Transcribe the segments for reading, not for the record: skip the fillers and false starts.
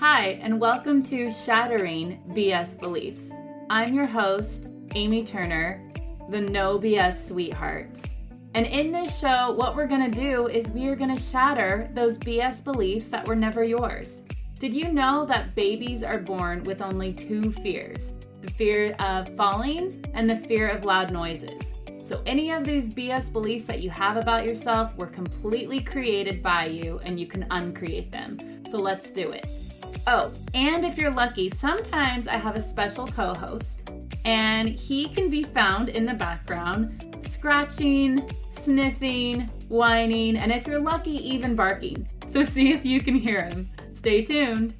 Hi, and welcome to Shattering BS Beliefs. I'm your host, Amy Turner, the No BS Sweetheart. And in this show, what we're going to do is we are going to shatter those BS beliefs that were never yours. Did you know that babies are born with only two fears? The fear of falling and the fear of loud noises. So any of these BS beliefs that you have about yourself were completely created by you, and you can uncreate them. So let's do it. Oh, and if you're lucky, sometimes I have a special co-host, and he can be found in the background, scratching, sniffing, whining, and if you're lucky, even barking. So see if you can hear him. Stay tuned.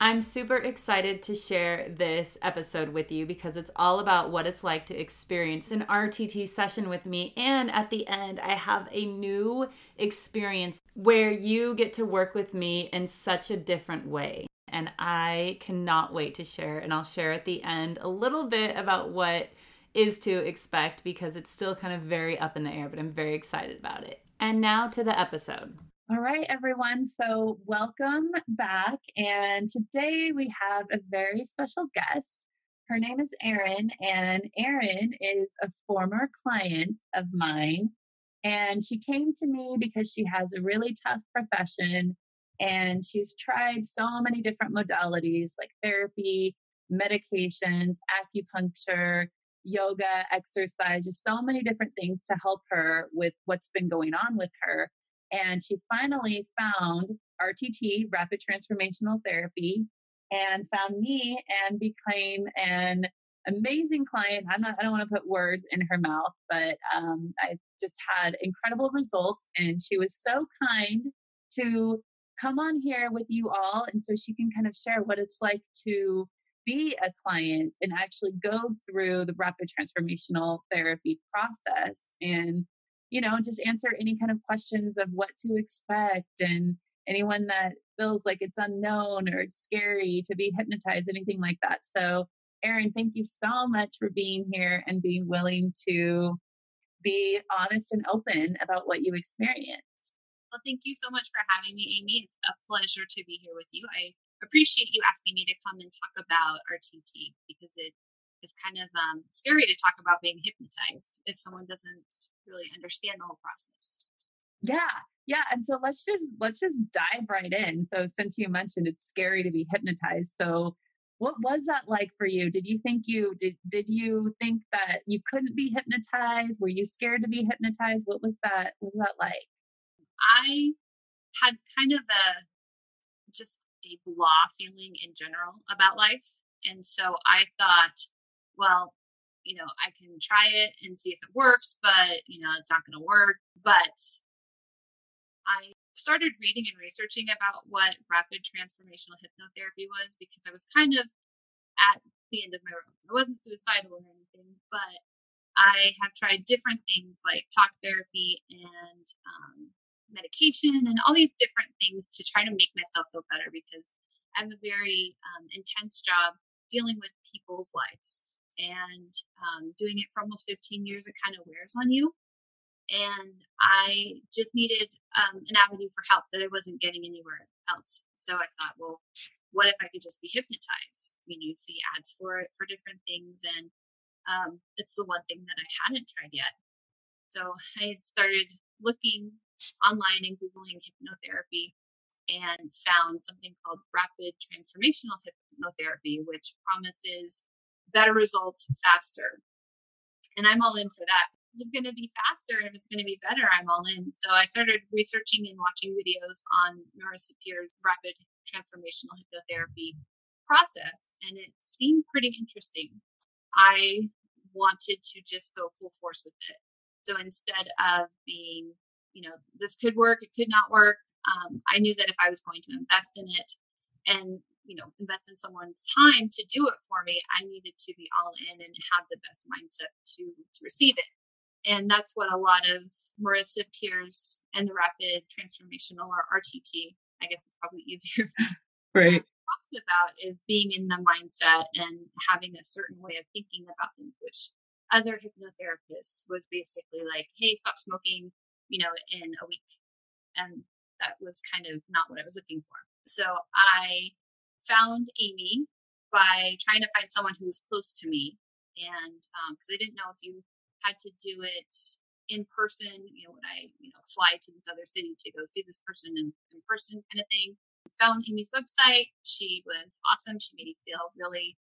I'm super excited to share this episode with you because it's all about what it's like to experience an RTT session with me. And at the end, I have a new experience where you get to work with me in such a different way. And I cannot wait to share. And I'll share at the end a little bit about what is to expect because it's still kind of very up in the air, but I'm very excited about it. And now to the episode. All right, everyone. So welcome back. And today we have a very special guest. Her name is Erin, and Erin is a former client of mine. And she came to me because she has a really tough profession and she's tried so many different modalities like therapy, medications, acupuncture, yoga, exercise, just so many different things to help her with what's been going on with her. And she finally found RTT, Rapid Transformational Therapy, and found me and became an amazing client. I don't want to put words in her mouth, but I just had incredible results. And she was so kind to come on here with you all. And so she can kind of share what it's like to be a client and actually go through the Rapid Transformational Therapy process and just answer any kind of questions of what to expect and anyone that feels like it's unknown or it's scary to be hypnotized, anything like that. So Erin, thank you so much for being here and being willing to be honest and open about what you experience. Well, thank you so much for having me, Amy. It's a pleasure to be here with you. I appreciate you asking me to come and talk about RTT because it is kind of scary to talk about being hypnotized if someone doesn't really understand the whole process. Yeah. And so let's just dive right in. So since you mentioned it's scary to be hypnotized, so what was that like for you? Did you think that you couldn't be hypnotized? Were you scared to be hypnotized? What was that like? I had kind of a blah feeling in general about life. And so I thought, well, I can try it and see if it works, but, it's not going to work. But I started reading and researching about what rapid transformational hypnotherapy was because I was kind of at the end of my rope. I wasn't suicidal or anything, but I have tried different things like talk therapy and medication and all these different things to try to make myself feel better because I have a very intense job dealing with people's lives. And doing it for almost 15 years, it kind of wears on you. And I just needed an avenue for help that I wasn't getting anywhere else. So I thought, well, what if I could just be hypnotized? You see ads for it for different things. And it's the one thing that I hadn't tried yet. So I had started looking online and Googling hypnotherapy and found something called Rapid Transformational Hypnotherapy, which promises better results faster. And I'm all in for that. If it's going to be faster, if it's going to be better, I'm all in. So I started researching and watching videos on Marissa Peer's rapid transformational hypnotherapy process. And it seemed pretty interesting. I wanted to just go full force with it. So instead of being, this could work, it could not work. I knew that if I was going to invest in it and invest in someone's time to do it for me, I needed to be all in and have the best mindset to receive it. And that's what a lot of Marissa Peer's and the Rapid Transformational, or RTT, I guess it's probably easier, right, talks about is being in the mindset and having a certain way of thinking about things, which other hypnotherapists was basically like, hey, stop smoking, in a week. And that was kind of not what I was looking for. So I found Amy by trying to find someone who was close to me. And because I didn't know if you had to do it in person, you know, would I, you know, fly to this other city to go see this person in person kind of thing. Found Amy's website. She was awesome. She made me feel really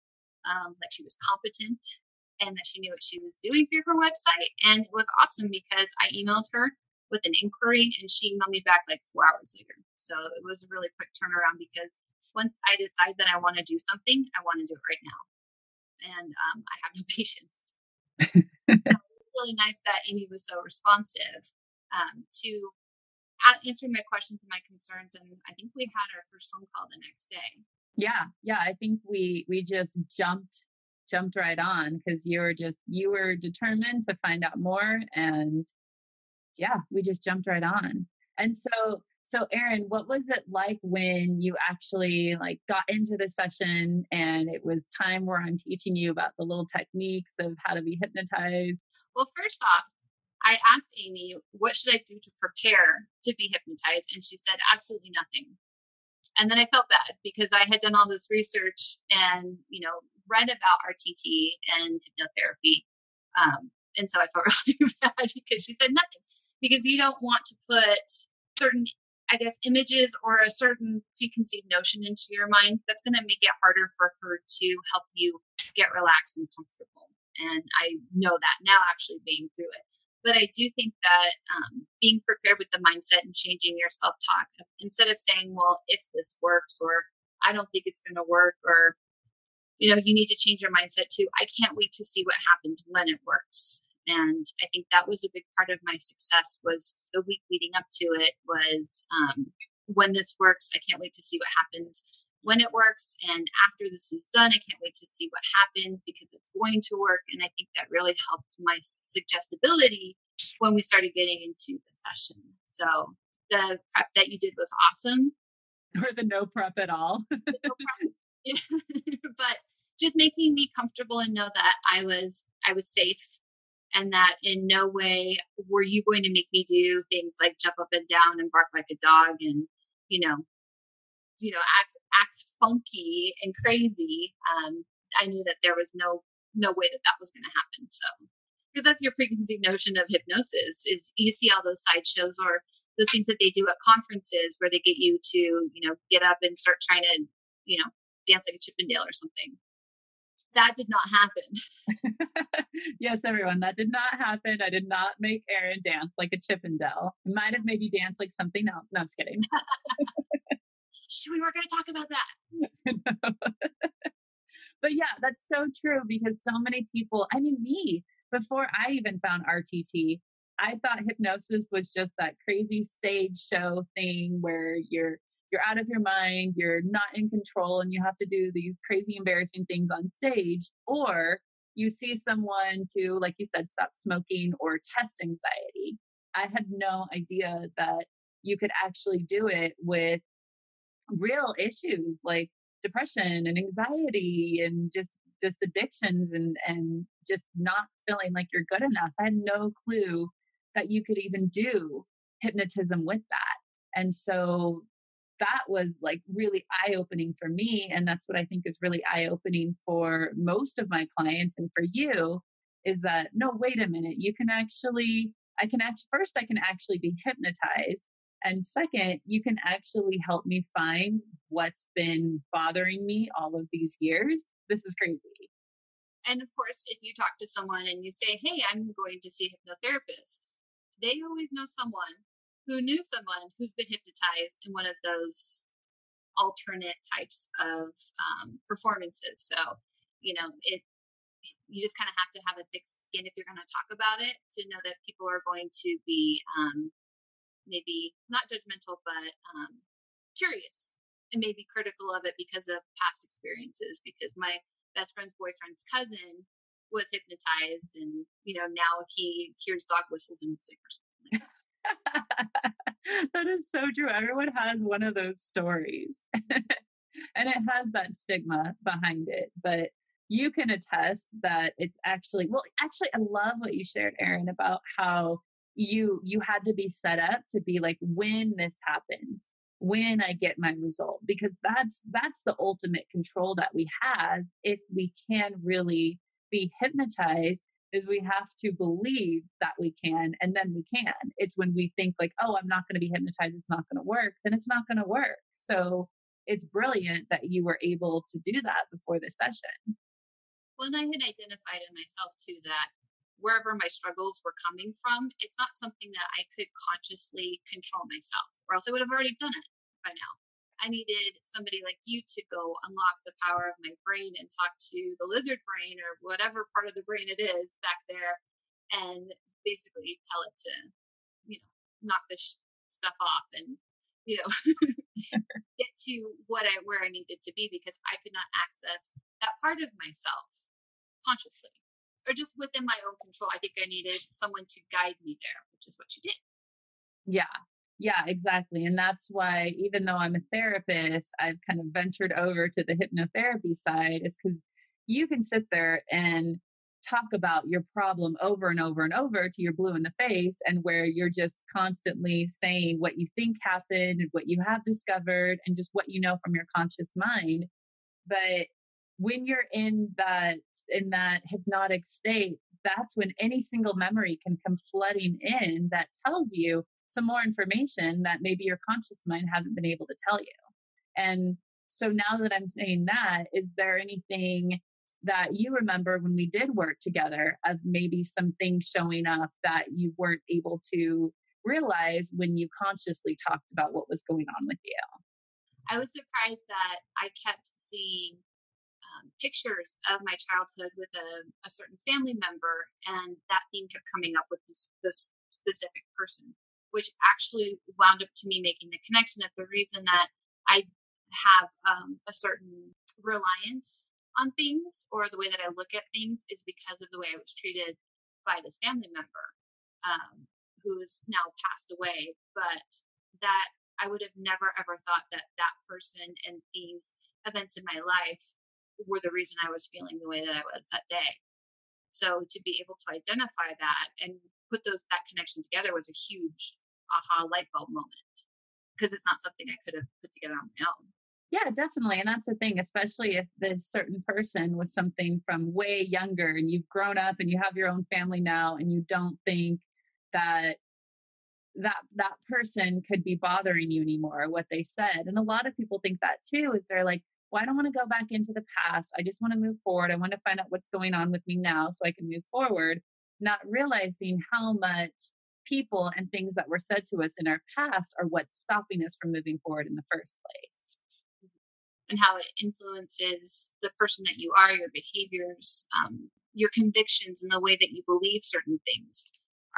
like she was competent and that she knew what she was doing through her website. And it was awesome because I emailed her with an inquiry and she emailed me back like 4 hours later. So it was a really quick turnaround because once I decide that I want to do something, I want to do it right now. And I have no patience. It's really nice that Amy was so responsive to answering my questions and my concerns. And I think we had our first phone call the next day. Yeah. I think we just jumped right on because you were determined to find out more. And yeah, we just jumped right on. And so Erin, what was it like when you actually like got into the session and it was time where I'm teaching you about the little techniques of how to be hypnotized? Well, first off, I asked Amy, what should I do to prepare to be hypnotized? And she said, absolutely nothing. And then I felt bad because I had done all this research and, you know, read about RTT and hypnotherapy. And so I felt really bad because she said nothing, because you don't want to put certain, I guess, images or a certain preconceived notion into your mind. That's going to make it harder for her to help you get relaxed and comfortable. And I know that now actually being through it. But I do think that being prepared with the mindset and changing your self-talk, instead of saying, well, if this works, or I don't think it's going to work, or, you know, you need to change your mindset to, I can't wait to see what happens when it works. And I think that was a big part of my success was the week leading up to it was when this works, I can't wait to see what happens when it works. And after this is done, I can't wait to see what happens because it's going to work. And I think that really helped my suggestibility when we started getting into the session. So the prep that you did was awesome. Or the no prep at all. But just making me comfortable and know that I was safe and that in no way were you going to make me do things like jump up and down and bark like a dog and, you know, act funky and crazy. I knew that there was no way that was going to happen. So, because that's your preconceived notion of hypnosis is you see all those sideshows or those things that they do at conferences where they get you to, you know, get up and start trying to, you know, dance like a Chippendale or something. That did not happen. Yes, everyone, that did not happen. I did not make Erin dance like a Chippendale. Might have maybe danced like something else. No, I'm just kidding. We weren't going to talk about that. But yeah, that's so true because so many people, I mean, me, before I even found RTT, I thought hypnosis was just that crazy stage show thing where you're out of your mind, you're not in control, and you have to do these crazy, embarrassing things on stage, or you see someone to, like you said, stop smoking or test anxiety. I had no idea that you could actually do it with real issues like depression and anxiety and just addictions and just not feeling like you're good enough. I had no clue that you could even do hypnotism with that. And so that was like really eye-opening for me. And that's what I think is really eye-opening for most of my clients and for you is that, no, wait a minute, you can actually, I can actually be hypnotized. And second, you can actually help me find what's been bothering me all of these years. This is crazy. And of course, if you talk to someone and you say, hey, I'm going to see a hypnotherapist, they always know someone who knew someone who's been hypnotized in one of those alternate types of performances. So, you know, you just kind of have to have a thick skin if you're going to talk about it to know that people are going to be maybe not judgmental, but curious and maybe critical of it because of past experiences, because my best friend's boyfriend's cousin was hypnotized and, you know, now he hears dog whistles and is sick or something like that. That is so true. Everyone has one of those stories and it has that stigma behind it, but you can attest that it's actually, I love what you shared, Erin, about how you had to be set up to be like, when this happens, when I get my result, because that's the ultimate control that we have if we can really be hypnotized, is we have to believe that we can, and then we can. It's when we think like, oh, I'm not going to be hypnotized, it's not going to work, then it's not going to work. So it's brilliant that you were able to do that before the session. Well, and I had identified in myself too that wherever my struggles were coming from, it's not something that I could consciously control myself, or else I would have already done it by now. I needed somebody like you to go unlock the power of my brain and talk to the lizard brain or whatever part of the brain it is back there, and basically tell it to, you know, knock this stuff off and, you know, get to where I needed to be, because I could not access that part of myself consciously or just within my own control. I think I needed someone to guide me there, which is what you did. Yeah. Yeah, exactly. And that's why, even though I'm a therapist, I've kind of ventured over to the hypnotherapy side, is because you can sit there and talk about your problem over and over and over to your blue in the face, and where you're just constantly saying what you think happened and what you have discovered and just what you know from your conscious mind. But when you're in that hypnotic state, that's when any single memory can come flooding in that tells you some more information that maybe your conscious mind hasn't been able to tell you. And so now that I'm saying that, is there anything that you remember when we did work together of maybe something showing up that you weren't able to realize when you consciously talked about what was going on with you? I was surprised that I kept seeing pictures of my childhood with a certain family member, and that theme kept coming up with this specific person, which actually wound up to me making the connection that the reason that I have a certain reliance on things, or the way that I look at things, is because of the way I was treated by this family member who is now passed away. But that I would have never, ever thought that that person and these events in my life were the reason I was feeling the way that I was that day. So to be able to identify that and put that connection together was a huge aha light bulb moment, because it's not something I could have put together on my own. Yeah, definitely. And that's the thing, especially if this certain person was something from way younger and you've grown up and you have your own family now, and you don't think that person could be bothering you anymore, what they said. And a lot of people think that too, is they're like, well, I don't want to go back into the past. I just want to move forward. I want to find out what's going on with me now so I can move forward. Not realizing how much people and things that were said to us in our past are what's stopping us from moving forward in the first place. And how it influences the person that you are, your behaviors, your convictions, and the way that you believe certain things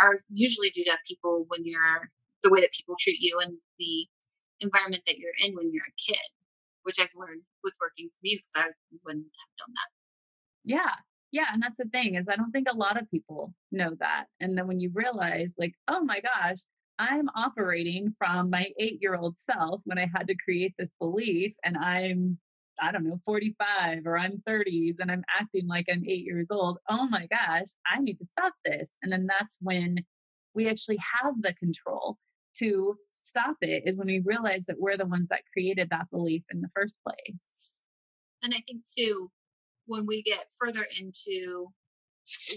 are usually due to people when you're, the way that people treat you and the environment that you're in when you're a kid, which I've learned with working for you, because I wouldn't have known that. Yeah. Yeah. And that's the thing, is I don't think a lot of people know that. And then when you realize like, oh my gosh, I'm operating from my 8-year-old self when I had to create this belief, and I'm, I don't know, 45 or I'm 30s and I'm acting like I'm 8 years old. Oh my gosh, I need to stop this. And then that's when we actually have the control to stop it, is when we realize that we're the ones that created that belief in the first place. And I think too, when we get further into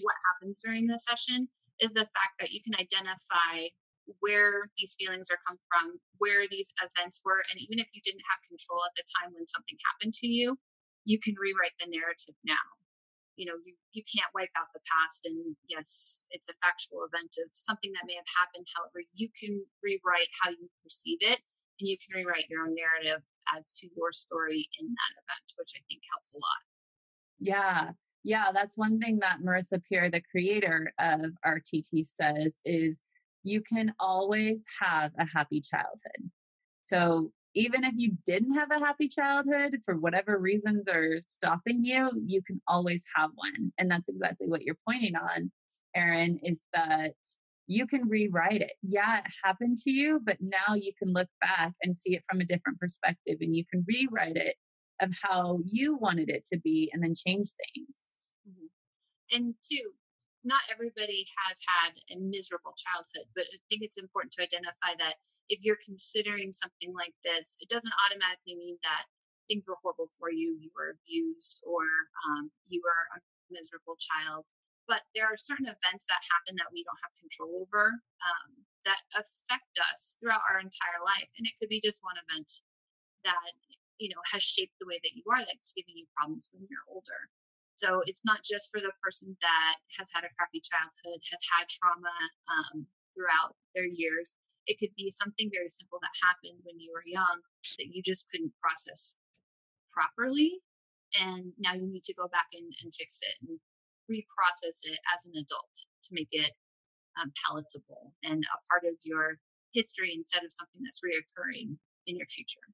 what happens during the session, is the fact that you can identify where these feelings are come from, where these events were. And even if you didn't have control at the time when something happened to you, you can rewrite the narrative now. You know, you can't wipe out the past. And yes, it's a factual event of something that may have happened. However, you can rewrite how you perceive it, and you can rewrite your own narrative as to your story in that event, which I think helps a lot. Yeah. Yeah. That's one thing that Marissa Peer, the creator of RTT, says, is you can always have a happy childhood. So even if you didn't have a happy childhood, for whatever reasons are stopping you, you can always have one. And that's exactly what you're pointing on, Erin, is that you can rewrite it. Yeah, it happened to you, but now you can look back and see it from a different perspective, and you can rewrite it of how you wanted it to be, and then change things. Mm-hmm. And two, not everybody has had a miserable childhood, but I think it's important to identify that if you're considering something like this, it doesn't automatically mean that things were horrible for you, you were abused, or you were a miserable child. But there are certain events that happen that we don't have control over that affect us throughout our entire life. And it could be just one event that, you know, has shaped the way that you are, that's giving you problems when you're older. So it's not just for the person that has had a crappy childhood, has had trauma throughout their years. It could be something very simple that happened when you were young that you just couldn't process properly. And now you need to go back and fix it and reprocess it as an adult to make it palatable and a part of your history instead of something that's reoccurring in your future.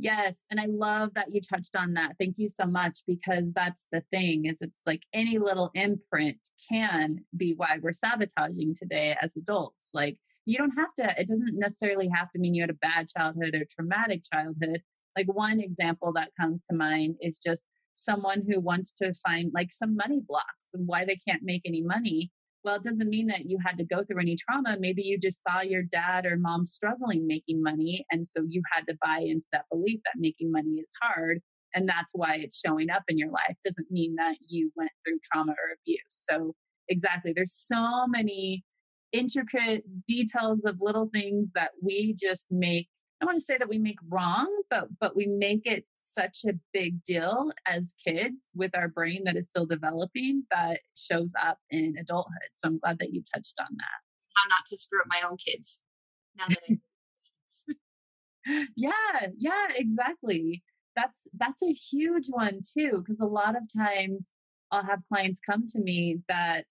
Yes. And I love that you touched on that. Thank you so much, because that's the thing is it's like any little imprint can be why we're sabotaging today as adults. Like you don't have to, it doesn't necessarily have to mean you had a bad childhood or traumatic childhood. Like one example that comes to mind is just someone who wants to find like some money blocks and why they can't make any money. Well, it doesn't mean that you had to go through any trauma. Maybe you just saw your dad or mom struggling making money. And so you had to buy into that belief that making money is hard. And that's why it's showing up in your life. Doesn't mean that you went through trauma or abuse. So exactly. There's so many intricate details of little things that we just make. I don't want to say that we make wrong, but we make it such a big deal as kids with our brain that is still developing that shows up in adulthood. So I'm glad that you touched on that. How not to screw up my own kids. Now that I Yeah, exactly. That's a huge one too, because a lot of times I'll have clients come to me that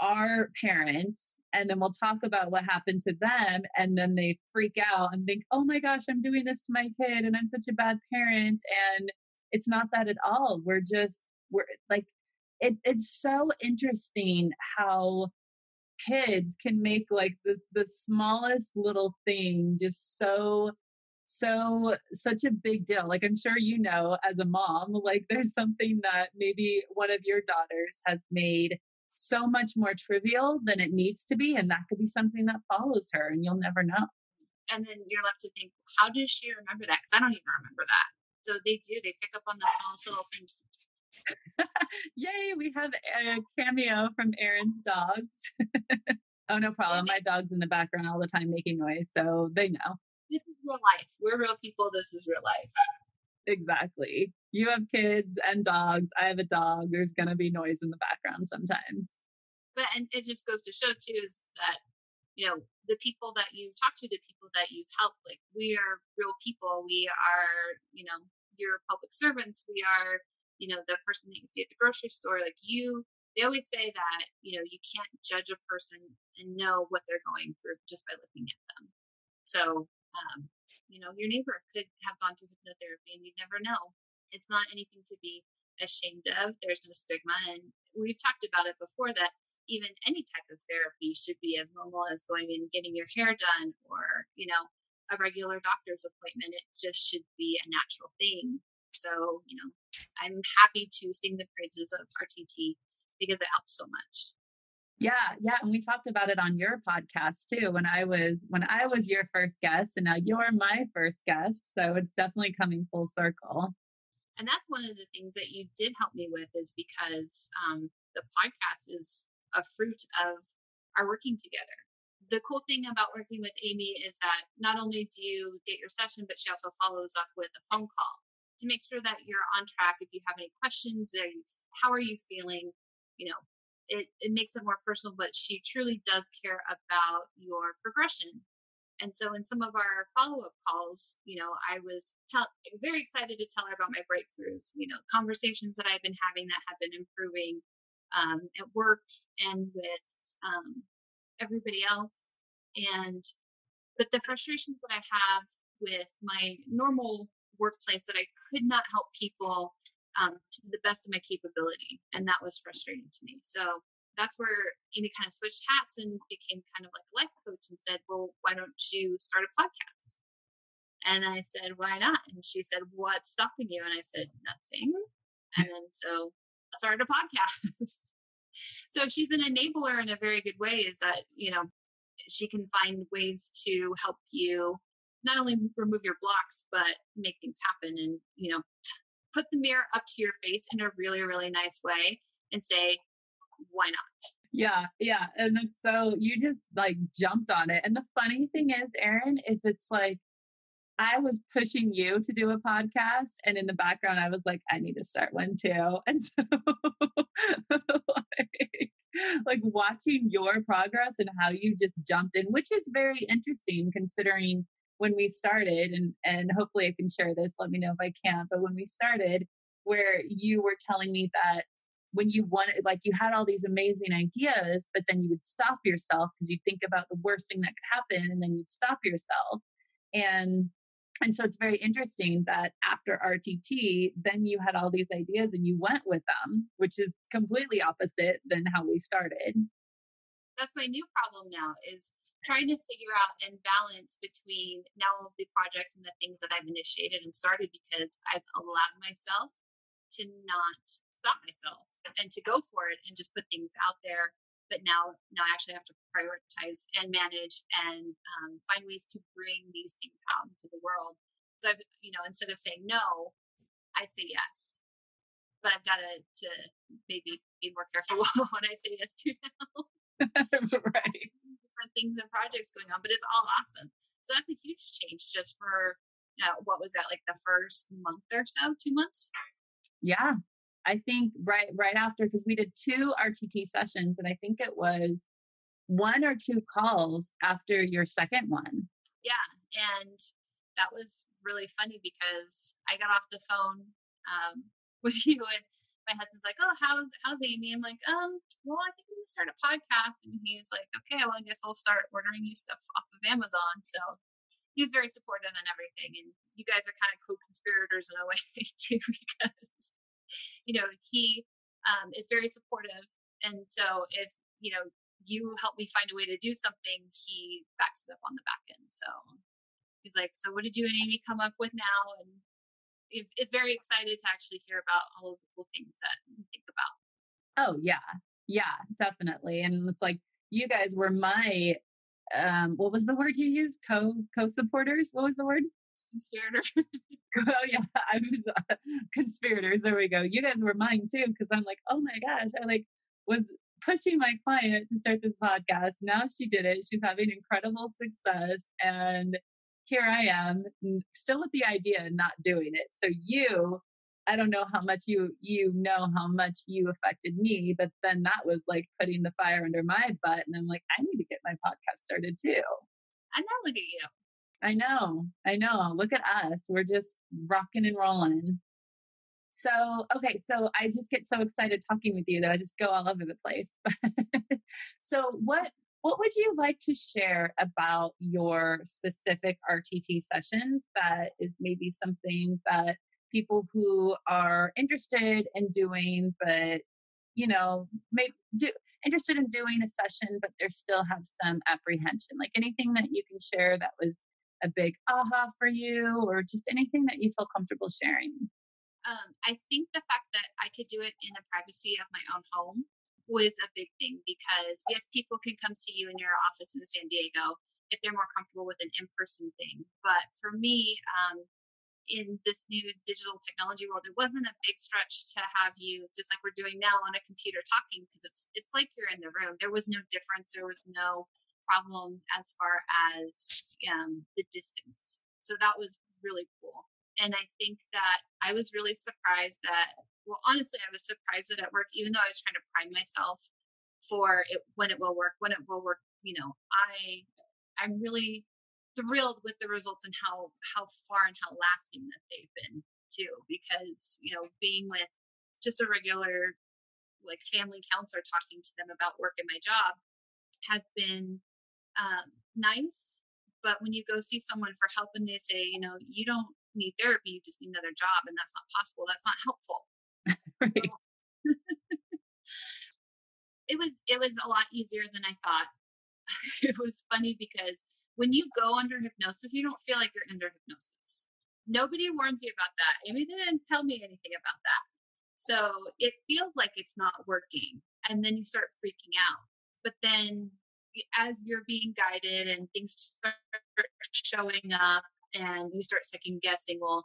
are parents, and then we'll talk about what happened to them. And then they freak out and think, oh my gosh, I'm doing this to my kid and I'm such a bad parent. And it's not that at all. We're like, it's so interesting how kids can make like this, the smallest little thing just so such a big deal. Like I'm sure, you know, as a mom, like there's something that maybe one of your daughters has made so much more trivial than it needs to be. And that could be something that follows her and you'll never know. And then you're left to think, how does she remember that? Because I don't even remember that. So they do, they pick up on the smallest little things. Yay, we have a cameo from Erin's dogs. Oh, no problem. My dog's in the background all the time making noise. So they know. This is real life. We're real people. This is real life. Exactly. You have kids and dogs. I have a dog. There's going to be noise in the background sometimes. But and it just goes to show too is that, you know, the people that you talk to, the people that you help, like we are real people. We are, you know, your public servants. We are, you know, the person that you see at the grocery store. Like they always say that, you know, you can't judge a person and know what they're going through just by looking at them. So, you know, your neighbor could have gone through hypnotherapy and you'd never know. It's not anything to be ashamed of. There's no stigma. And we've talked about it before that even any type of therapy should be as normal as going and getting your hair done or, you know, a regular doctor's appointment. It just should be a natural thing. So, you know, I'm happy to sing the praises of RTT because it helps so much. Yeah. And we talked about it on your podcast too, when I was your first guest, and now you're my first guest. So it's definitely coming full circle. And that's one of the things that you did help me with is because the podcast is a fruit of our working together. The cool thing about working with Amy is that not only do you get your session, but she also follows up with a phone call to make sure that you're on track. If you have any questions, how are you feeling? You know, it makes it more personal, but she truly does care about your progression. And so in some of our follow-up calls, you know, I was very excited to tell her about my breakthroughs, you know, conversations that I've been having that have been improving at work and with everybody else. But the frustrations that I have with my normal workplace that I could not help people to the best of my capability. And that was frustrating to me. So that's where Amy kind of switched hats and became kind of like a life coach and said, well, why don't you start a podcast? And I said, why not? And she said, what's stopping you? And I said, nothing. And then so I started a podcast. So she's an enabler in a very good way is that, you know, she can find ways to help you not only remove your blocks, but make things happen and, you know, put the mirror up to your face in a really, really nice way and say, why not? Yeah. Yeah. And then, so you just like jumped on it. And the funny thing is, Erin, is it's like, I was pushing you to do a podcast, and in the background, I was like, I need to start one too. And so like watching your progress and how you just jumped in, which is very interesting considering when we started, and hopefully I can share this, let me know if I can't, but when we started, where you were telling me that when you wanted, like you had all these amazing ideas, but then you would stop yourself because you'd think about the worst thing that could happen, and then you'd stop yourself. And so it's very interesting that after RTT, then you had all these ideas and you went with them, which is completely opposite than how we started. That's my new problem now, is trying to figure out and balance between now all of the projects and the things that I've initiated and started, because I've allowed myself to not stop myself and to go for it and just put things out there. But now I actually have to prioritize and manage and find ways to bring these things out into the world. So I've, you know, instead of saying no, I say yes. But I've got to maybe be more careful what I say yes to now. Right. Different things and projects going on, but it's all awesome. So that's a huge change just for, what was that, like the first month or so, 2 months? Yeah. I think right after, because we did 2 RTT sessions, and I think it was 1 or 2 calls after your second one. Yeah, and that was really funny because I got off the phone with you, and my husband's like, "Oh, how's Amy?" I'm like, well, I think I'm gonna start a podcast," and he's like, "Okay, well, I guess I'll start ordering you stuff off of Amazon." So he's very supportive and everything, and you guys are kind of co-conspirators in a way too, because, you know, he is very supportive. And so if, you know, you help me find a way to do something, he backs it up on the back end. So he's like, so what did you and Amy come up with now? And is very excited to actually hear about all of the cool things that you think about. Oh, yeah. Yeah, definitely. And it's like, you guys were my, what was the word you used? Co-supporters? What was the word? Conspirator. Oh yeah, I was conspirators. There we go. You guys were mine too, because I'm like, oh my gosh, I like was pushing my client to start this podcast. Now she did it. She's having incredible success, and here I am, still with the idea and not doing it. So you, I don't know how much you know how much you affected me, but then that was like putting the fire under my butt, and I'm like, I need to get my podcast started too. I'm not looking at you. I know. Look at us. We're just rocking and rolling. So, okay. So I just get so excited talking with you that I just go all over the place. So what would you like to share about your specific RTT sessions that is maybe something that people who are interested in doing, but, you know, interested in doing a session, but they still have some apprehension, like anything that you can share that was a big aha for you, or just anything that you feel comfortable sharing? I think the fact that I could do it in the privacy of my own home was a big thing, because yes, people can come see you in your office in San Diego if they're more comfortable with an in-person thing. But for me, in this new digital technology world, it wasn't a big stretch to have you, just like we're doing now, on a computer talking, because it's like you're in the room. There was no difference. There was no problem as far as the distance. So that was really cool. And I think that I was really surprised that, well, honestly, I was surprised that at work, even though I was trying to prime myself for it, when it will work, you know, I'm really thrilled with the results and how far and how lasting that they've been too, because, you know, being with just a regular like family counselor talking to them about work and my job has been nice. But when you go see someone for help and they say, you know, you don't need therapy, you just need another job, and that's not possible, that's not helpful. Right. So, it was a lot easier than I thought. It was funny because when you go under hypnosis, you don't feel like you're under hypnosis. Nobody warns you about that. Amy didn't tell me anything about that. So it feels like it's not working. And then you start freaking out. But then as you're being guided and things start showing up and you start second guessing, well,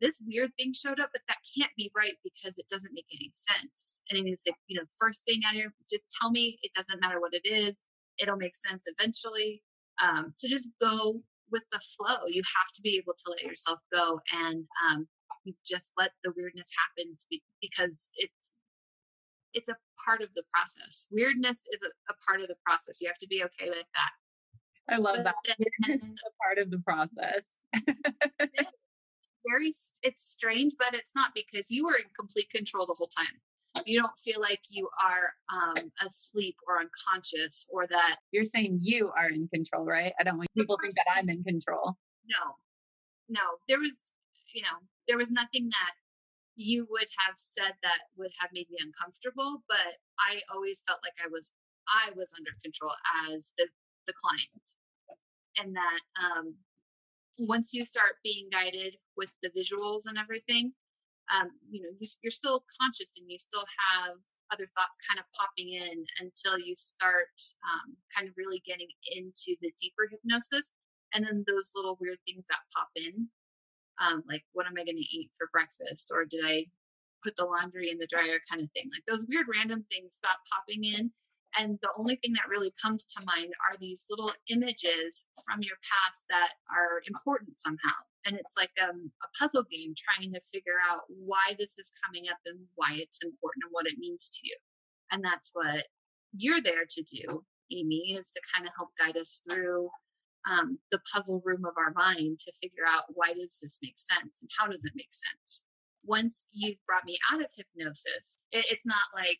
this weird thing showed up, but that can't be right because it doesn't make any sense. And I mean, it's like, you know, first thing out here, just tell me, it doesn't matter what it is. It'll make sense eventually. So just go with the flow. You have to be able to let yourself go and you just let the weirdness happen because it's a part of the process. Weirdness is a part of the process. You have to be okay with that. I love but that. Weirdness is a part of the process. It's strange, but it's not, because you were in complete control the whole time. You don't feel like you are asleep or unconscious or that. You're saying you are in control, right? I don't want people to think that I'm in control. No, there was nothing that you would have said that would have made me uncomfortable, but I always felt like I was under control as the client. And that once you start being guided with the visuals and everything, you're still conscious and you still have other thoughts kind of popping in until you start kind of really getting into the deeper hypnosis. And then those little weird things that pop in, like, what am I going to eat for breakfast? Or did I put the laundry in the dryer kind of thing? Like, those weird random things stop popping in. And the only thing that really comes to mind are these little images from your past that are important somehow. And it's like a puzzle game trying to figure out why this is coming up and why it's important and what it means to you. And that's what you're there to do, Amy, is to kind of help guide us through the puzzle room of our mind to figure out, why does this make sense and how does it make sense? Once you've brought me out of hypnosis, it's not like,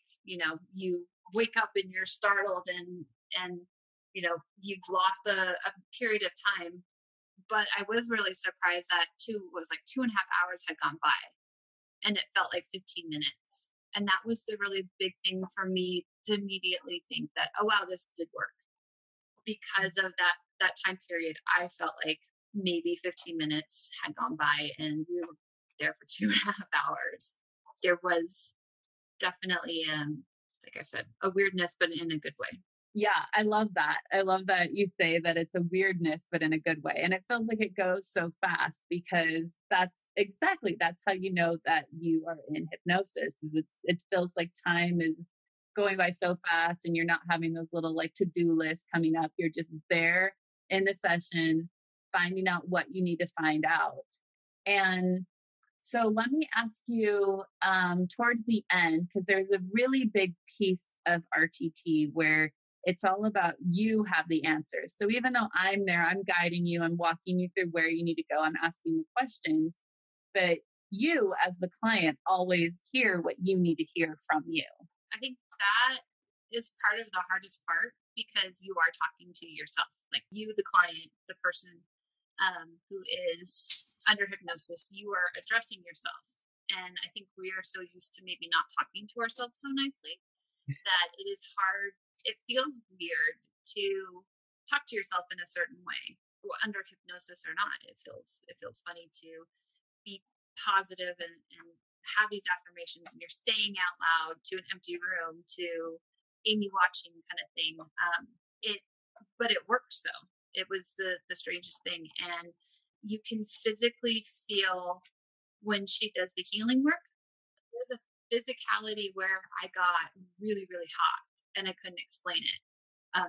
you wake up and you're startled and you've lost a period of time. But I was really surprised that 2.5 hours had gone by and it felt like 15 minutes. And that was the really big thing for me to immediately think that, oh, wow, this did work. Because of that time period, I felt like maybe 15 minutes had gone by and we were there for 2.5 hours. There was definitely, like I said, a weirdness, but in a good way. Yeah, I love that. I love that you say that it's a weirdness, but in a good way. And it feels like it goes so fast, because that's how you know that you are in hypnosis. It feels like time is going by so fast and you're not having those little like to-do lists coming up. You're just there in the session, finding out what you need to find out. And so let me ask you towards the end, because there's a really big piece of RTT where it's all about you have the answers. So even though I'm there, I'm guiding you, I'm walking you through where you need to go, I'm asking the questions, but you as the client always hear what you need to hear from you. I think that is part of the hardest part, because you are talking to yourself, like you, the client, the person who is under hypnosis, you are addressing yourself. And I think we are so used to maybe not talking to ourselves so nicely that it is hard. It feels weird to talk to yourself in a certain way, under hypnosis or not. It feels funny to be positive and have these affirmations, and you're saying out loud to an empty room, to Amy watching kind of thing. But it works though. It was the strangest thing, and you can physically feel when she does the healing work. There's a physicality where I got really, really hot. And I couldn't explain it.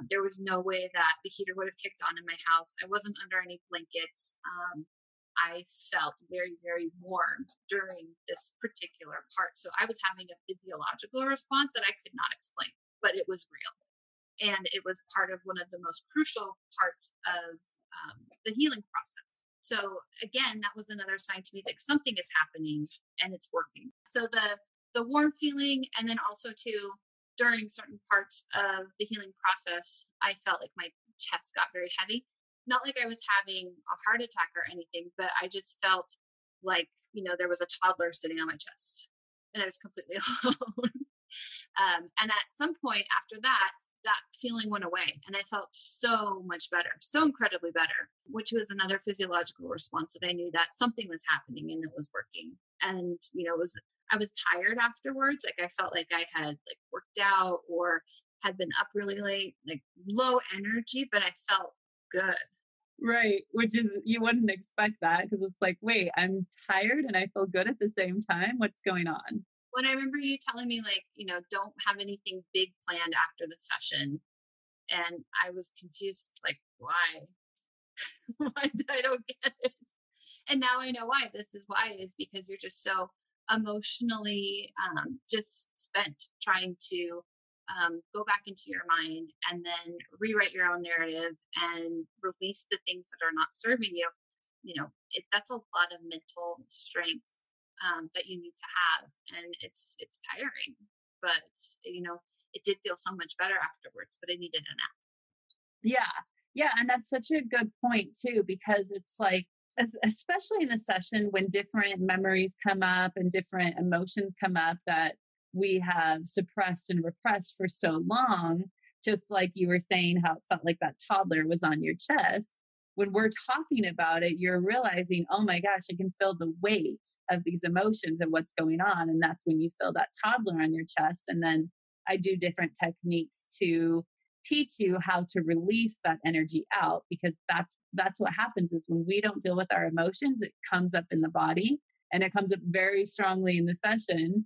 There was no way that the heater would have kicked on in my house. I wasn't under any blankets. I felt very, very warm during this particular part. So I was having a physiological response that I could not explain, but it was real. And it was part of one of the most crucial parts of the healing process. So again, that was another sign to me that something is happening and it's working. So the warm feeling, and then also too, during certain parts of the healing process, I felt like my chest got very heavy. Not like I was having a heart attack or anything, but I just felt like, there was a toddler sitting on my chest and I was completely alone. And at some point after that feeling went away and I felt so much better, so incredibly better, which was another physiological response that I knew that something was happening and it was working. And, I was tired afterwards. Like I felt like I had like worked out, or had been up really late, like low energy, but I felt good. Right. Which is, you wouldn't expect that because it's like, wait, I'm tired and I feel good at the same time. What's going on? When I remember you telling me, like, you know, don't have anything big planned after the session. And I was confused. It's like, why? Why I don't get it. And now I know why. This is why, is because you're just so emotionally just spent trying to go back into your mind and then rewrite your own narrative and release the things that are not serving you. You know, that's a lot of mental strength that you need to have, and it's tiring. But you know, it did feel so much better afterwards. But I needed a nap. Yeah, and that's such a good point too, because it's like, especially in a session when different memories come up and different emotions come up that we have suppressed and repressed for so long, just like you were saying how it felt like that toddler was on your chest. When we're talking about it, you're realizing, oh my gosh, I can feel the weight of these emotions and what's going on. And that's when you feel that toddler on your chest. And then I do different techniques to teach you how to release that energy out, because that's what happens is when we don't deal with our emotions, it comes up in the body, and it comes up very strongly in the session,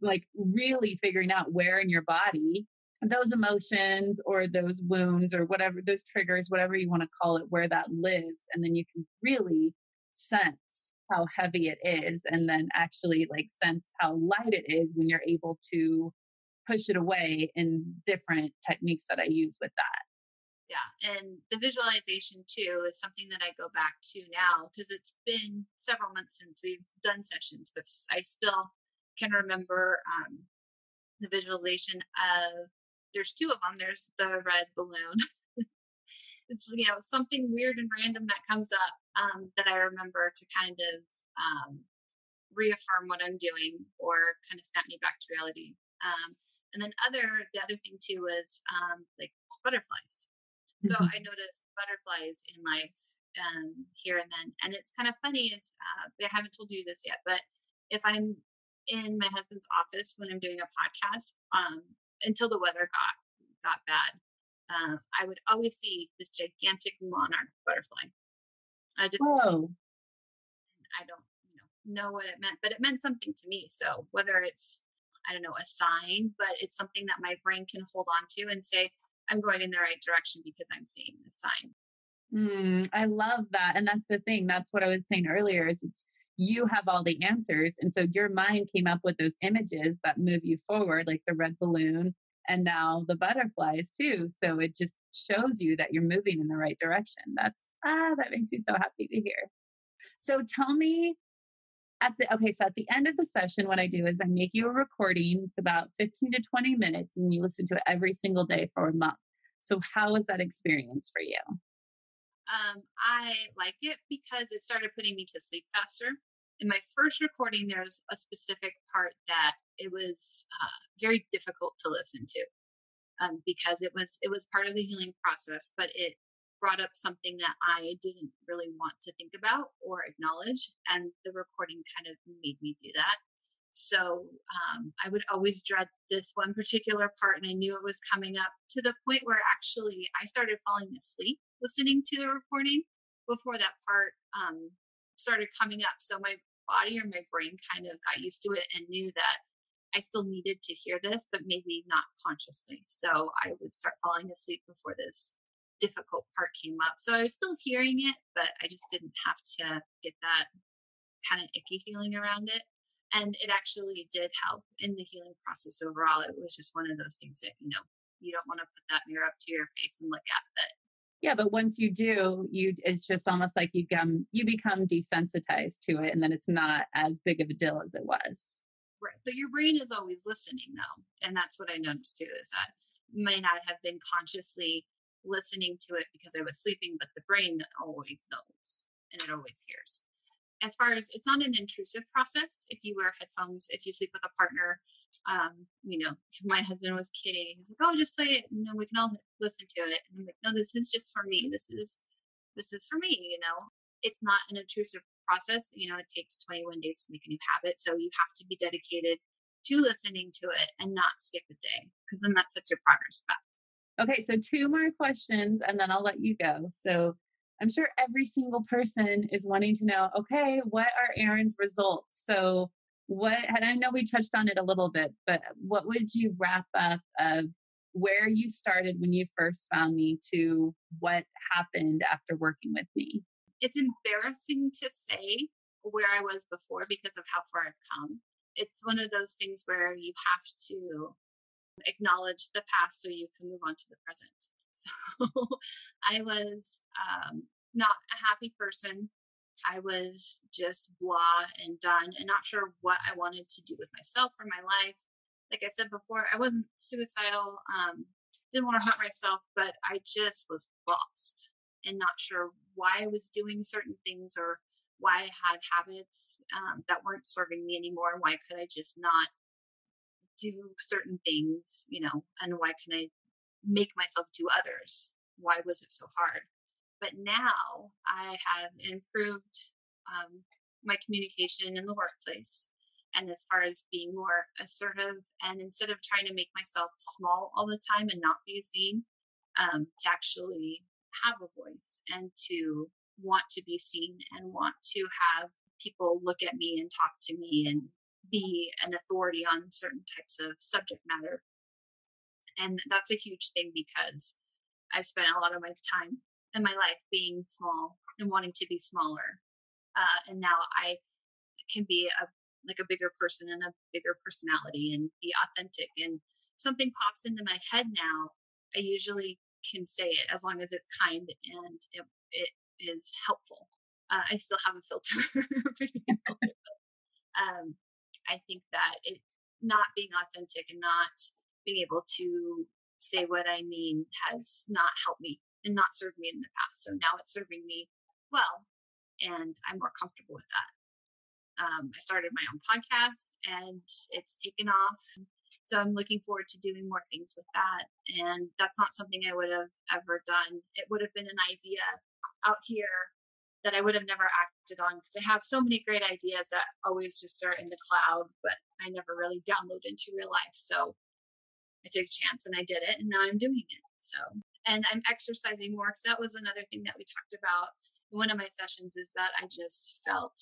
like really figuring out where in your body those emotions or those wounds or whatever, those triggers, whatever you want to call it, where that lives. And then you can really sense how heavy it is, and then actually like sense how light it is when you're able to push it away in different techniques that I use with that. Yeah. And the visualization too is something that I go back to now, because it's been several months since we've done sessions, but I still can remember the visualization of, there's two of them. There's the red balloon. It's, you know, something weird and random that comes up that I remember to kind of reaffirm what I'm doing or kind of snap me back to reality. And then the other thing too was like butterflies. So I noticed butterflies in life here and then. And it's kind of funny is, I haven't told you this yet, but if I'm in my husband's office when I'm doing a podcast, until the weather got bad, I would always see this gigantic monarch butterfly. I just, whoa. I don't know what it meant, but it meant something to me. So whether it's, I don't know, a sign, but it's something that my brain can hold on to and say, I'm going in the right direction because I'm seeing the sign. I love that. And that's the thing. That's what I was saying earlier is it's, you have all the answers. And so your mind came up with those images that move you forward, like the red balloon and now the butterflies too. So it just shows you that you're moving in the right direction. That's, that makes me so happy to hear. So tell me, so at the end of the session, what I do is I make you a recording. It's about 15 to 20 minutes and you listen to it every single day for a month. So how was that experience for you? I like it because it started putting me to sleep faster. In my first recording, there's a specific part that it was very difficult to listen to because it was part of the healing process, but it brought up something that I didn't really want to think about or acknowledge. And the recording kind of made me do that. So I would always dread this one particular part, and I knew it was coming up, to the point where actually I started falling asleep listening to the recording before that part started coming up. So my body or my brain kind of got used to it and knew that I still needed to hear this, but maybe not consciously. So I would start falling asleep before this difficult part came up. So I was still hearing it, but I just didn't have to get that kind of icky feeling around it. And it actually did help in the healing process overall. It was just one of those things that, you know, you don't want to put that mirror up to your face and look at that. Yeah. But once you do, it's just almost like you become desensitized to it, and then it's not as big of a deal as it was. Right. But your brain is always listening though. And that's what I noticed too, is that I may not have been consciously listening to it because I was sleeping, but the brain always knows and it always hears. As far as, it's not an intrusive process. If you wear headphones, if you sleep with a partner, my husband was kidding. He's like, oh, just play it and then we can all listen to it. And I'm like, no, this is just for me. This is for me, you know. It's not an intrusive process. You know, it takes 21 days to make a new habit. So you have to be dedicated to listening to it and not skip a day, because then that sets your progress back. Okay, so two more questions and then I'll let you go. So I'm sure every single person is wanting to know, okay, what are Erin's results? So what, and I know we touched on it a little bit, but what would you wrap up of where you started when you first found me to what happened after working with me? It's embarrassing to say where I was before because of how far I've come. It's one of those things where you have to acknowledge the past so you can move on to the present. So I was not a happy person. I was just blah and done and not sure what I wanted to do with myself or my life. Like I said before, I wasn't suicidal, didn't want to hurt myself, but I just was lost and not sure why I was doing certain things or why I had habits that weren't serving me anymore. And why could I just not do certain things, you know, and why can I make myself do others? Why was it so hard? But now I have improved my communication in the workplace. And as far as being more assertive, and instead of trying to make myself small all the time and not be seen, to actually have a voice and to want to be seen and want to have people look at me and talk to me and be an authority on certain types of subject matter. And that's a huge thing because I've spent a lot of my time in my life being small and wanting to be smaller. And now I can be a bigger person and a bigger personality and be authentic. And if something pops into my head now, I usually can say it as long as it's kind and it is helpful. I still have a filter. I think that it not being authentic and not being able to say what I mean has not helped me and not served me in the past. So now it's serving me well, and I'm more comfortable with that. I started my own podcast and it's taken off. So I'm looking forward to doing more things with that. And that's not something I would have ever done. It would have been an idea out here that I would have never acted on because I have so many great ideas that always just are in the cloud, but I never really download into real life. So I took a chance and I did it and now I'm doing it. So, and I'm exercising more because that was another thing that we talked about in one of my sessions is that I just felt,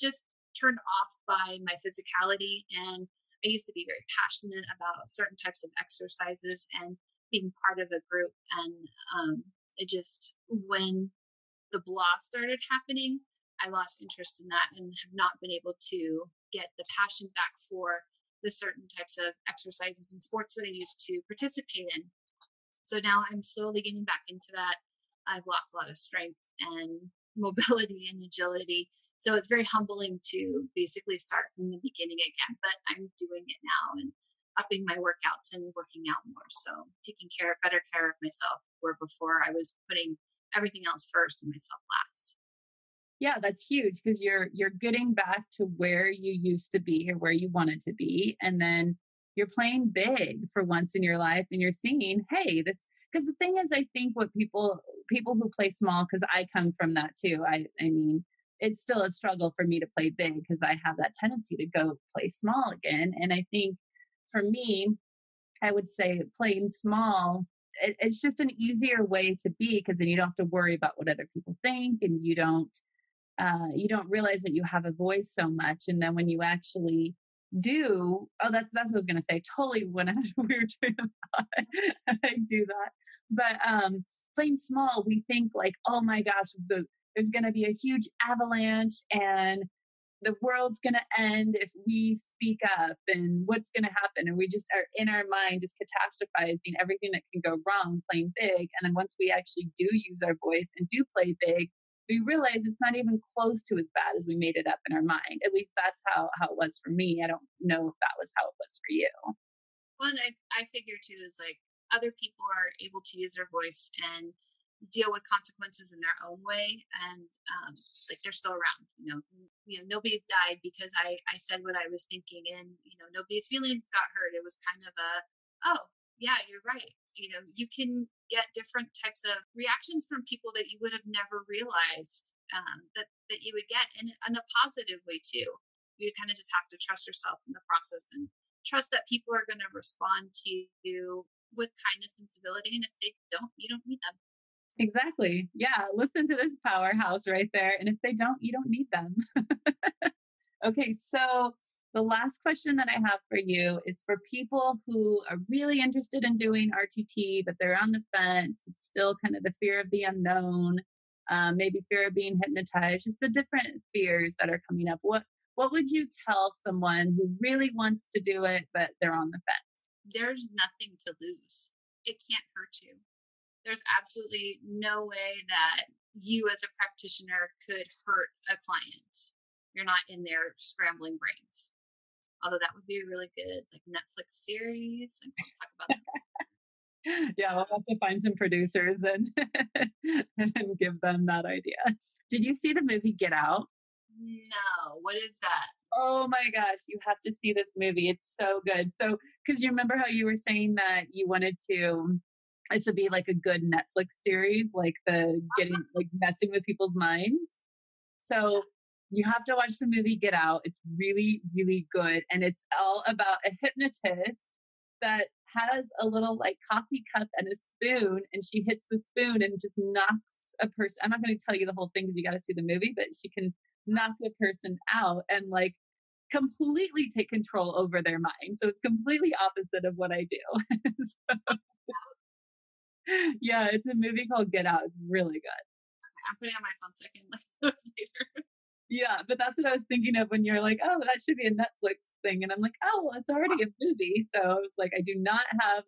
just turned off by my physicality. And I used to be very passionate about certain types of exercises and being part of a group. And it just, when the blah started happening, I lost interest in that and have not been able to get the passion back for the certain types of exercises and sports that I used to participate in. So now I'm slowly getting back into that. I've lost a lot of strength and mobility and agility. So it's very humbling to basically start from the beginning again, but I'm doing it now and upping my workouts and working out more. So taking better care of myself, where before I was putting everything else first and myself last. Yeah, that's huge because you're getting back to where you used to be or where you wanted to be. And then you're playing big for once in your life and you're seeing, hey, this, because the thing is, I think what people who play small, because I come from that too. I mean, it's still a struggle for me to play big because I have that tendency to go play small again. And I think for me, I would say playing small, it's just an easier way to be because then you don't have to worry about what other people think and you don't realize that you have a voice so much. And then when you actually do, that's what I was going to say. Totally went out of a weird train of thought. I do that. But playing small, we think like, oh my gosh, there's going to be a huge avalanche and the world's going to end if we speak up and what's going to happen. And we just are in our mind, just catastrophizing everything that can go wrong, playing big. And then once we actually do use our voice and do play big, we realize it's not even close to as bad as we made it up in our mind. At least that's how it was for me. I don't know if that was how it was for you. Well, and I figure too, is like other people are able to use their voice and deal with consequences in their own way, and like they're still around. You know, nobody's died because I said what I was thinking, and you know, nobody's feelings got hurt. It was kind of a, oh yeah, you're right. You know, you can get different types of reactions from people that you would have never realized that you would get in a positive way too. you kind of just have to trust yourself in the process and trust that people are going to respond to you with kindness and civility. And if they don't, you don't need them. Exactly. Yeah. Listen to this powerhouse right there. And if they don't, you don't need them. Okay. So the last question that I have for you is for people who are really interested in doing RTT, but they're on the fence. It's still kind of the fear of the unknown, maybe fear of being hypnotized, just the different fears that are coming up. What would you tell someone who really wants to do it, but they're on the fence? There's nothing to lose. It can't hurt you. There's absolutely no way that you as a practitioner could hurt a client. You're not in there scrambling brains. Although that would be a really good Netflix series. I'm going to talk about that. Yeah, we'll have to find some producers and give them that idea. Did you see the movie Get Out? No. What is that? Oh my gosh, you have to see this movie. It's so good. So, because you remember how you were saying that you wanted to... This would be a good Netflix series, messing with people's minds. So you have to watch the movie Get Out. It's really, really good. And it's all about a hypnotist that has a little coffee cup and a spoon, and she hits the spoon and just knocks a person. I'm not going to tell you the whole thing because you got to see the movie, but she can knock the person out and completely take control over their mind. So it's completely opposite of what I do. Yeah, it's a movie called Get Out. It's really good. Okay, I'm putting on my phone so I can look later. Yeah, but that's what I was thinking of when you're oh, that should be a Netflix thing. And I'm it's already a movie. So I was I do not have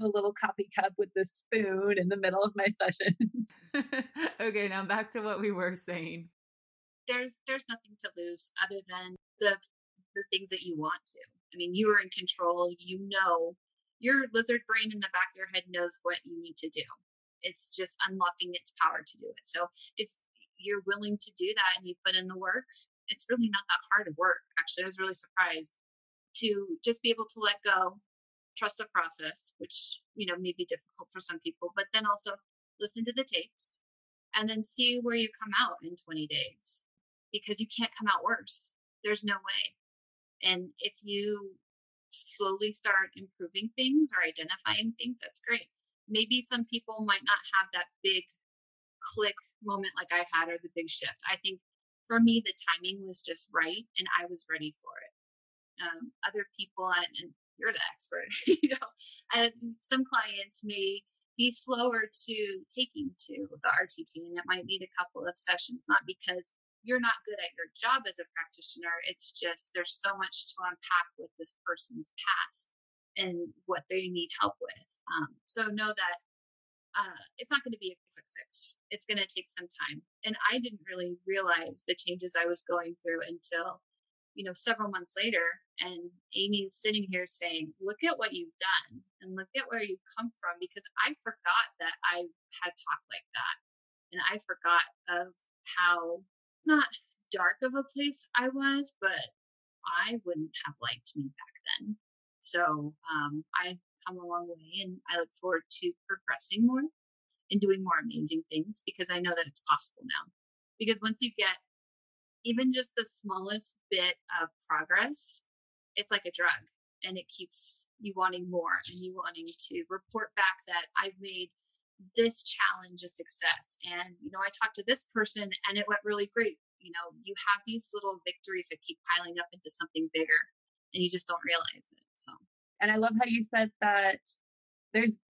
a little coffee cup with the spoon in the middle of my sessions. Okay, now back to what we were saying. There's nothing to lose other than the things that you want to. I mean, you are in control, Your lizard brain in the back of your head knows what you need to do. It's just unlocking its power to do it. So if you're willing to do that and you put in the work, it's really not that hard of work. Actually, I was really surprised to just be able to let go, trust the process, which, may be difficult for some people, but then also listen to the tapes and then see where you come out in 20 days because you can't come out worse. There's no way. And if you slowly start improving things or identifying things, that's great. Maybe some people might not have that big click moment like I had or the big shift. I think for me, the timing was just right and I was ready for it. Other people, and you're the expert, and some clients may be slower to taking to the RTT and it might need a couple of sessions, not because you're not good at your job as a practitioner. It's just there's so much to unpack with this person's past and what they need help with. So know that it's not going to be a quick fix. It's going to take some time. And I didn't really realize the changes I was going through until, several months later. And Amy's sitting here saying, look at what you've done and look at where you've come from, because I forgot that I had talked like that. And I forgot of how not dark of a place I was, but I wouldn't have liked me back then. So I've come a long way and I look forward to progressing more and doing more amazing things because I know that it's possible now. Because once you get even just the smallest bit of progress, it's like a drug and it keeps you wanting more and you wanting to report back that I've made this challenge is success. And, I talked to this person and it went really great. You have these little victories that keep piling up into something bigger and you just don't realize it. So, and I love how you said that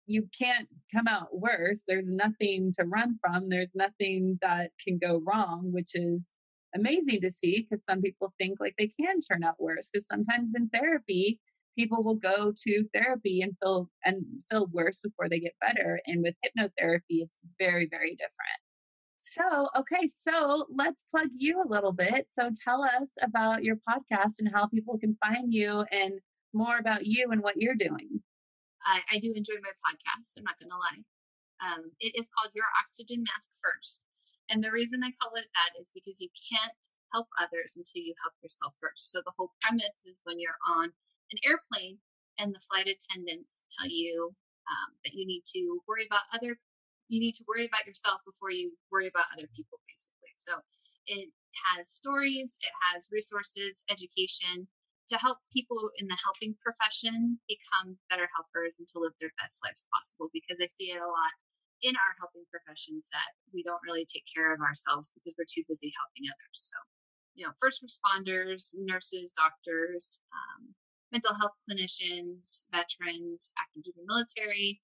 you can't come out worse. There's nothing to run from. There's nothing that can go wrong, which is amazing to see because some people think they can turn out worse because sometimes in therapy, people will go to therapy and feel worse before they get better. And with hypnotherapy, it's very, very different. So, okay. So let's plug you a little bit. So tell us about your podcast and how people can find you and more about you and what you're doing. I do enjoy my podcast. I'm not going to lie. It is called Your Oxygen Mask First. And the reason I call it that is because you can't help others until you help yourself first. So the whole premise is when you're on an airplane and the flight attendants tell you that you need to worry about yourself before you worry about other people, basically. So It has stories, it has resources, education to help people in the helping profession become better helpers and to live their best lives possible, because I see it a lot in our helping professions that we don't really take care of ourselves because we're too busy helping others. So, you know, first responders, nurses, doctors, mental health clinicians, veterans, active duty military,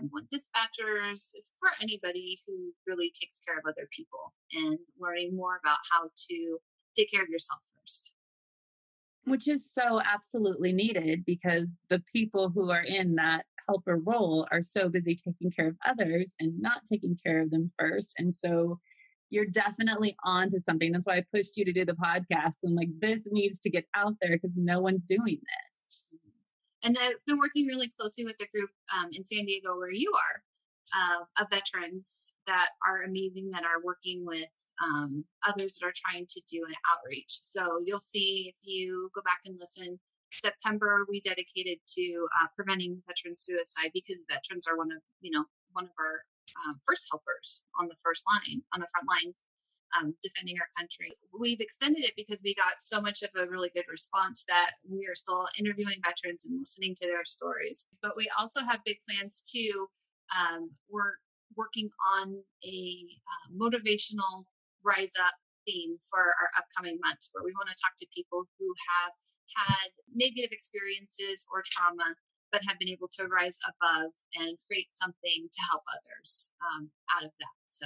M1 dispatchers. It's for anybody who really takes care of other people and learning more about how to take care of yourself first. Which is so absolutely needed, because the people who are in that helper role are so busy taking care of others and not taking care of them first. And so you're definitely on to something. That's why I pushed you to do the podcast. I'm like, this needs to get out there because no one's doing this. And I've been working really closely with the group in San Diego where you are, of veterans that are amazing, that are working with others that are trying to do an outreach. So you'll see, if you go back and listen, September, we dedicated to preventing veteran suicide, because veterans are one of our first helpers on the front lines, defending our country. We've extended it because we got so much of a really good response that we are still interviewing veterans and listening to their stories. But we also have big plans too. We're working on a motivational rise up theme for our upcoming months, where we want to talk to people who have had negative experiences or trauma, but have been able to rise above and create something to help others out of that. So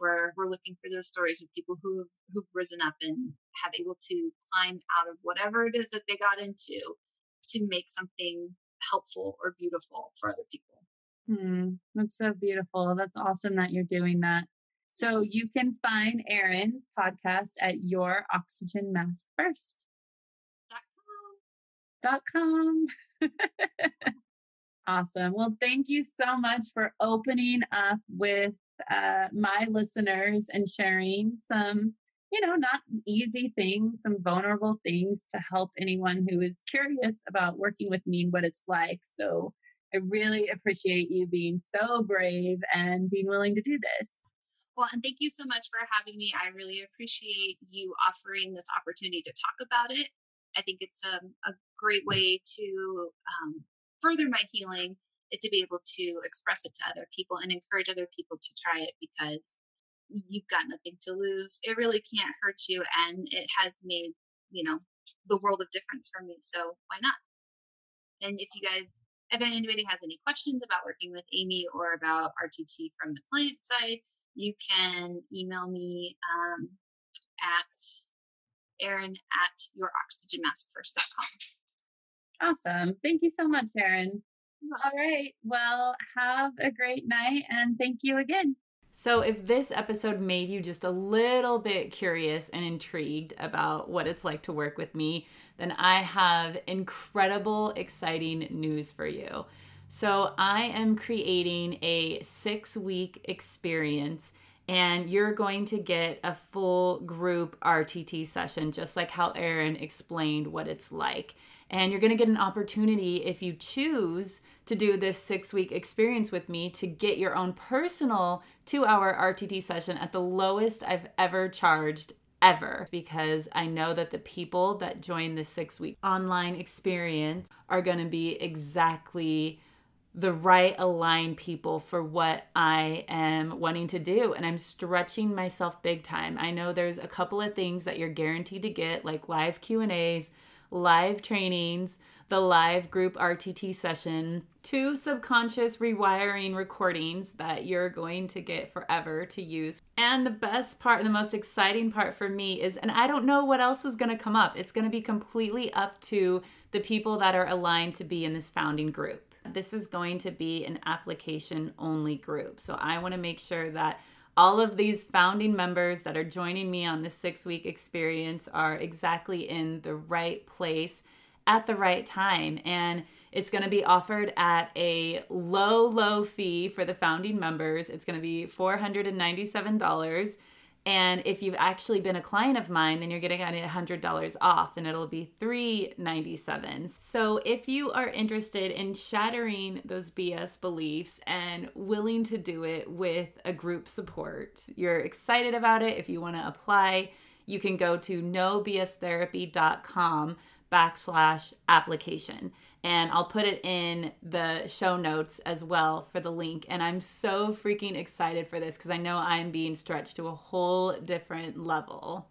we're looking for those stories of people who've risen up and have able to climb out of whatever it is that they got into to make something helpful or beautiful for other people. That's so beautiful. That's awesome that you're doing that. So you can find Erin's podcast at Your Oxygen Mask First. .com. Awesome. Well, thank you so much for opening up with my listeners and sharing some, not easy things, some vulnerable things to help anyone who is curious about working with me and what it's like. So I really appreciate you being so brave and being willing to do this. Well, and thank you so much for having me. I really appreciate you offering this opportunity to talk about it. I think it's a great way to further my healing, to be able to express it to other people and encourage other people to try it, because you've got nothing to lose. It really can't hurt you. And it has made, the world of difference for me. So why not? And if anybody has any questions about working with Amy or about RTT from the client side, you can email me at Erin@YourOxygenMaskFirst.com. Awesome. Thank you so much, Erin. All right. Well, have a great night, and thank you again. So if this episode made you just a little bit curious and intrigued about what it's like to work with me, then I have incredible, exciting news for you. So I am creating a 6-week experience, and you're going to get a full group RTT session, just like how Erin explained what it's like. And you're going to get an opportunity, if you choose to do this 6-week experience with me, to get your own personal 2-hour RTT session at the lowest I've ever charged ever, because I know that the people that join the 6-week online experience are going to be exactly the right aligned people for what I am wanting to do. And I'm stretching myself big time. I know there's a couple of things that you're guaranteed to get, like live Q&As, live trainings, the live group RTT session, 2 subconscious rewiring recordings that you're going to get forever to use. And the best part, the most exciting part for me is, and I don't know what else is going to come up. It's going to be completely up to the people that are aligned to be in this founding group. This is going to be an application only group. So I want to make sure that all of these founding members that are joining me on this 6-week experience are exactly in the right place at the right time. And it's going to be offered at a low, low fee for the founding members. It's going to be $497. And if you've actually been a client of mine, then you're getting $100 off and it'll be $397. So if you are interested in shattering those BS beliefs and willing to do it with a group support, you're excited about it. If you want to apply, you can go to nobstherapy.com/application. And I'll put it in the show notes as well for the link. And I'm so freaking excited for this because I know I'm being stretched to a whole different level.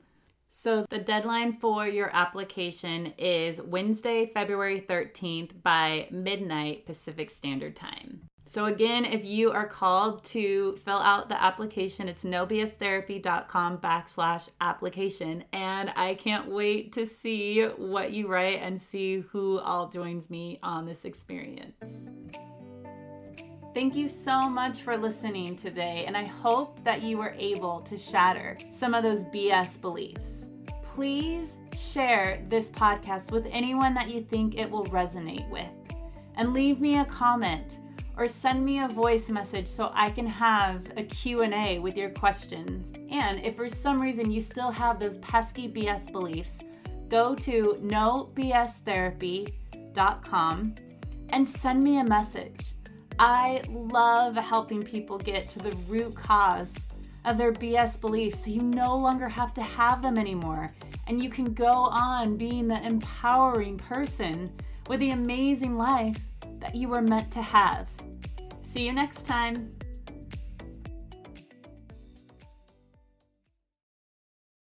So the deadline for your application is Wednesday, February 13th by midnight Pacific Standard Time. So again, if you are called to fill out the application, it's nobstherapy.com/application. And I can't wait to see what you write and see who all joins me on this experience. Thank you so much for listening today. And I hope that you were able to shatter some of those BS beliefs. Please share this podcast with anyone that you think it will resonate with. And leave me a comment or send me a voice message so I can have a Q&A with your questions. And if for some reason you still have those pesky BS beliefs, go to nobstherapy.com and send me a message. I love helping people get to the root cause of their BS beliefs so you no longer have to have them anymore. And you can go on being the empowering person with the amazing life that you were meant to have. See you next time.